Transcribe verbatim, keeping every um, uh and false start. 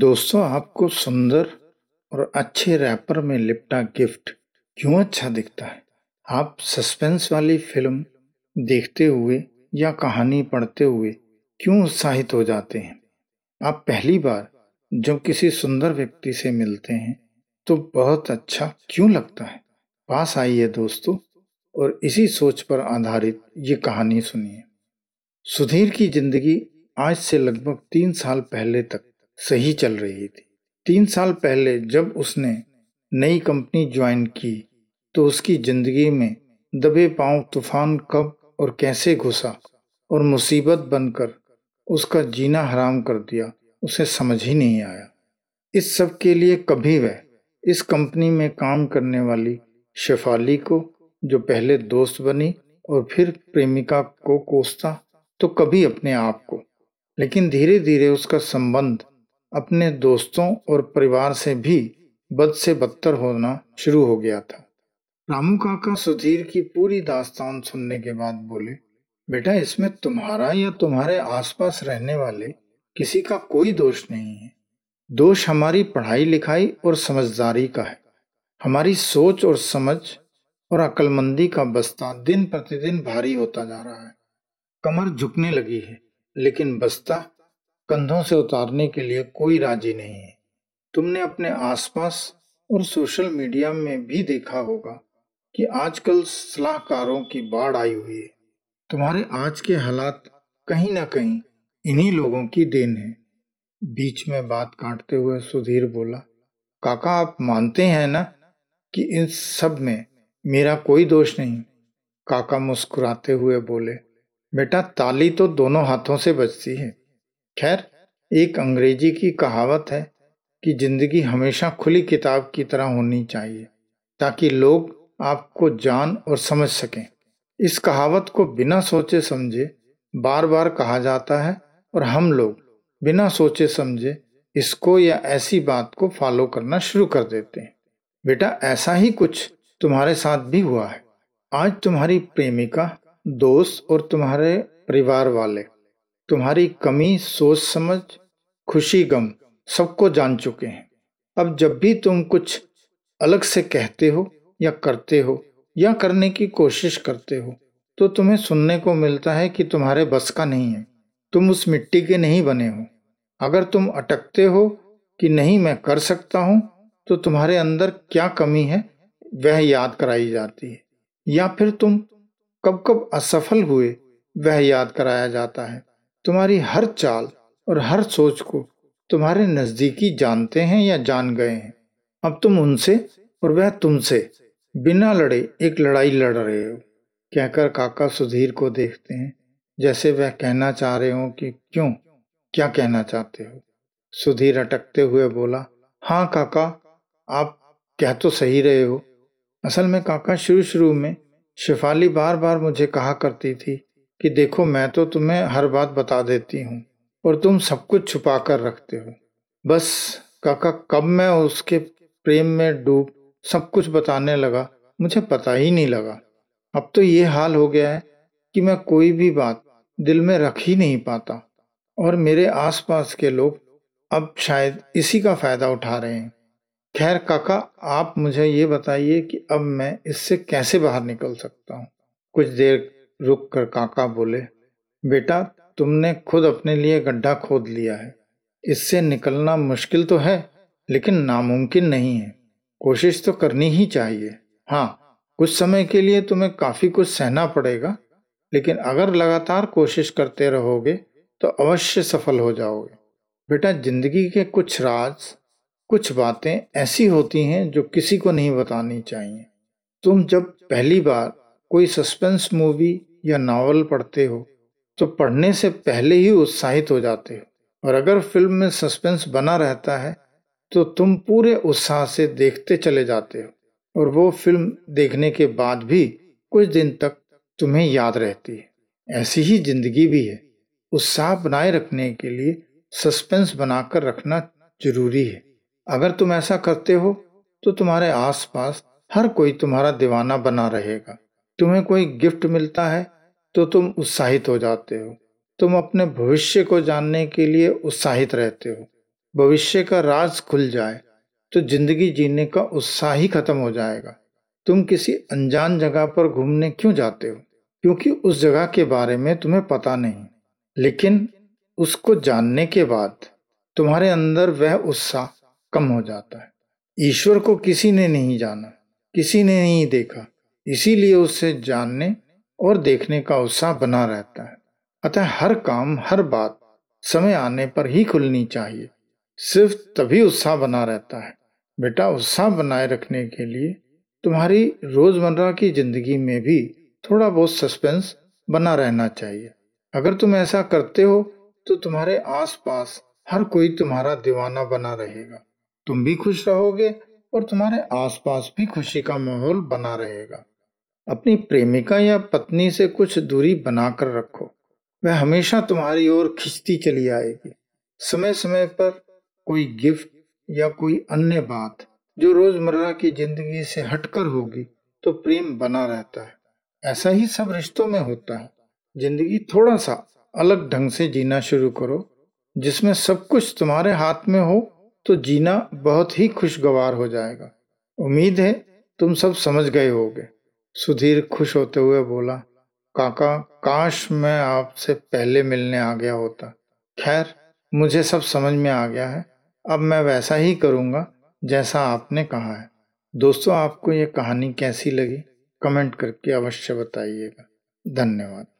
दोस्तों, आपको सुंदर और अच्छे रैपर में लिपटा गिफ्ट क्यों अच्छा दिखता है? आप सस्पेंस वाली फिल्म देखते हुए या कहानी पढ़ते हुए क्यों उत्साहित हो जाते हैं? आप पहली बार जब किसी सुंदर व्यक्ति से मिलते हैं तो बहुत अच्छा क्यों लगता है? पास आइए दोस्तों और इसी सोच पर आधारित ये कहानी सुनिए। सुधीर की जिंदगी आज से लगभग तीन साल पहले तक सही चल रही थी। तीन साल पहले जब उसने नई कंपनी ज्वाइन की तो उसकी जिंदगी में दबे पांव तूफान कब और कैसे घुसा और मुसीबत बनकर उसका जीना हराम कर दिया, उसे समझ ही नहीं आया। इस सब के लिए कभी वह इस कंपनी में काम करने वाली शेफाली को, जो पहले दोस्त बनी और फिर प्रेमिका को कोसता, तो कभी अपने आप को। लेकिन धीरे धीरे उसका संबंध अपने दोस्तों और परिवार से भी बद से बदतर होना शुरू हो गया था। रामू काका सुधीर की पूरी दास्तान सुनने के बाद बोले, बेटा इसमें तुम्हारा या तुम्हारे आसपास रहने वाले किसी का कोई दोष नहीं है। दोष हमारी पढ़ाई लिखाई और समझदारी का है। हमारी सोच और समझ और अक्लमंदी का बस्ता दिन प्रतिदिन भारी होता जा रहा है। कमर झुकने लगी है, लेकिन बस्ता कंधों से उतारने के लिए कोई राजी नहीं है। तुमने अपने आसपास और सोशल मीडिया में भी देखा होगा कि आजकल सलाहकारों की बाढ़ आई हुई है। तुम्हारे आज के हालात कहीं ना कहीं इन्हीं लोगों की देन है। बीच में बात काटते हुए सुधीर बोला, काका आप मानते हैं ना कि इन सब में मेरा कोई दोष नहीं। काका मुस्कुराते हुए बोले, बेटा ताली तो दोनों हाथों से बजती है। खैर, एक अंग्रेजी की कहावत है कि जिंदगी हमेशा खुली किताब की तरह होनी चाहिए ताकि लोग आपको जान और समझ सकें। इस कहावत को बिना सोचे समझे बार बार कहा जाता है और हम लोग बिना सोचे समझे इसको या ऐसी बात को फॉलो करना शुरू कर देते हैं। बेटा ऐसा ही कुछ तुम्हारे साथ भी हुआ है। आज तुम्हारी प्रेमिका, दोस्त और तुम्हारे परिवार वाले तुम्हारी कमी, सोच समझ, खुशी गम सबको जान चुके हैं। अब जब भी तुम कुछ अलग से कहते हो या करते हो या करने की कोशिश करते हो तो तुम्हें सुनने को मिलता है कि तुम्हारे बस का नहीं है, तुम उस मिट्टी के नहीं बने हो। अगर तुम अटकते हो कि नहीं मैं कर सकता हूँ तो तुम्हारे अंदर क्या कमी है वह याद कराई जाती है, या फिर तुम कब कब असफल हुए वह याद कराया जाता है। तुम्हारी हर चाल और हर सोच को तुम्हारे नज़दीकी जानते हैं या जान गए हैं। अब तुम उनसे और वह तुमसे बिना लड़े एक लड़ाई लड़ रहे हो। कहकर काका सुधीर को देखते हैं जैसे वह कहना चाह रहे हो कि क्यों, क्या कहना चाहते हो। सुधीर अटकते हुए बोला, हाँ काका आप कह तो सही रहे हो। असल में काका शुरू शुरू में शेफाली बार बार मुझे कहा करती थी कि देखो मैं तो तुम्हें हर बात बता देती हूँ और तुम सब कुछ छुपा कर रखते हो। बस काका कब मैं उसके प्रेम में डूब सब कुछ बताने लगा मुझे पता ही नहीं लगा। अब तो ये हाल हो गया है कि मैं कोई भी बात दिल में रख ही नहीं पाता और मेरे आसपास के लोग अब शायद इसी का फ़ायदा उठा रहे हैं। खैर काका आप मुझे ये बताइए कि अब मैं इससे कैसे बाहर निकल सकता हूँ। कुछ देर रुक कर काका बोले, बेटा तुमने खुद अपने लिए गड्ढा खोद लिया है। इससे निकलना मुश्किल तो है लेकिन नामुमकिन नहीं है। कोशिश तो करनी ही चाहिए। हाँ, कुछ समय के लिए तुम्हें काफ़ी कुछ सहना पड़ेगा लेकिन अगर लगातार कोशिश करते रहोगे तो अवश्य सफल हो जाओगे। बेटा जिंदगी के कुछ राज, कुछ बातें ऐसी होती हैं जो किसी को नहीं बतानी चाहिए। तुम जब पहली बार कोई सस्पेंस मूवी या नावल पढ़ते हो तो पढ़ने से पहले ही उत्साहित हो जाते हो और अगर फिल्म में सस्पेंस बना रहता है तो तुम पूरे उत्साह से देखते चले जाते हो और वो फिल्म देखने के बाद भी कुछ दिन तक तुम्हें याद रहती है। ऐसी ही जिंदगी भी है। उत्साह बनाए रखने के लिए सस्पेंस बनाकर रखना जरूरी है। अगर तुम ऐसा करते हो तो तुम्हारे आसपास हर कोई तुम्हारा दीवाना बना रहेगा। तुम्हें कोई गिफ्ट मिलता है तो तुम उत्साहित हो जाते हो। तुम अपने भविष्य को जानने के लिए उत्साहित रहते हो। भविष्य का राज खुल जाए तो जिंदगी जीने का उत्साह ही खत्म हो जाएगा। तुम किसी अनजान जगह पर घूमने क्यों जाते हो? क्योंकि उस जगह के बारे में तुम्हें पता नहीं, लेकिन उसको जानने के बाद तुम्हारे अंदर वह उत्साह कम हो जाता है। ईश्वर को किसी ने नहीं जाना, किसी ने नहीं देखा, इसीलिए उसे जानने और देखने का उत्साह बना रहता है। अतः हर काम, हर बात समय आने पर ही खुलनी चाहिए, सिर्फ तभी उत्साह बना रहता है। बेटा, उत्साह बनाए रखने के लिए तुम्हारी रोजमर्रा की जिंदगी में भी थोड़ा बहुत सस्पेंस बना रहना चाहिए। अगर तुम ऐसा करते हो तो तुम्हारे आसपास हर कोई तुम्हारा दीवाना बना रहेगा, तुम भी खुश रहोगे और तुम्हारे आसपास भी खुशी का माहौल बना रहेगा। अपनी प्रेमिका या पत्नी से कुछ दूरी बनाकर रखो, वह हमेशा तुम्हारी ओर खिंचती चली आएगी। समय समय पर कोई गिफ्ट या कोई अन्य बात जो रोजमर्रा की जिंदगी से हटकर होगी तो प्रेम बना रहता है। ऐसा ही सब रिश्तों में होता है। जिंदगी थोड़ा सा अलग ढंग से जीना शुरू करो, जिसमें सब कुछ तुम्हारे हाथ में हो तो जीना बहुत ही खुशगवार हो जाएगा। उम्मीद है तुम सब समझ गए होगे। सुधीर खुश होते हुए बोला, काका, काश मैं आपसे पहले मिलने आ गया होता। खैर, मुझे सब समझ में आ गया है। अब मैं वैसा ही करूँगा जैसा आपने कहा है। दोस्तों, आपको ये कहानी कैसी लगी कमेंट करके अवश्य बताइएगा। धन्यवाद।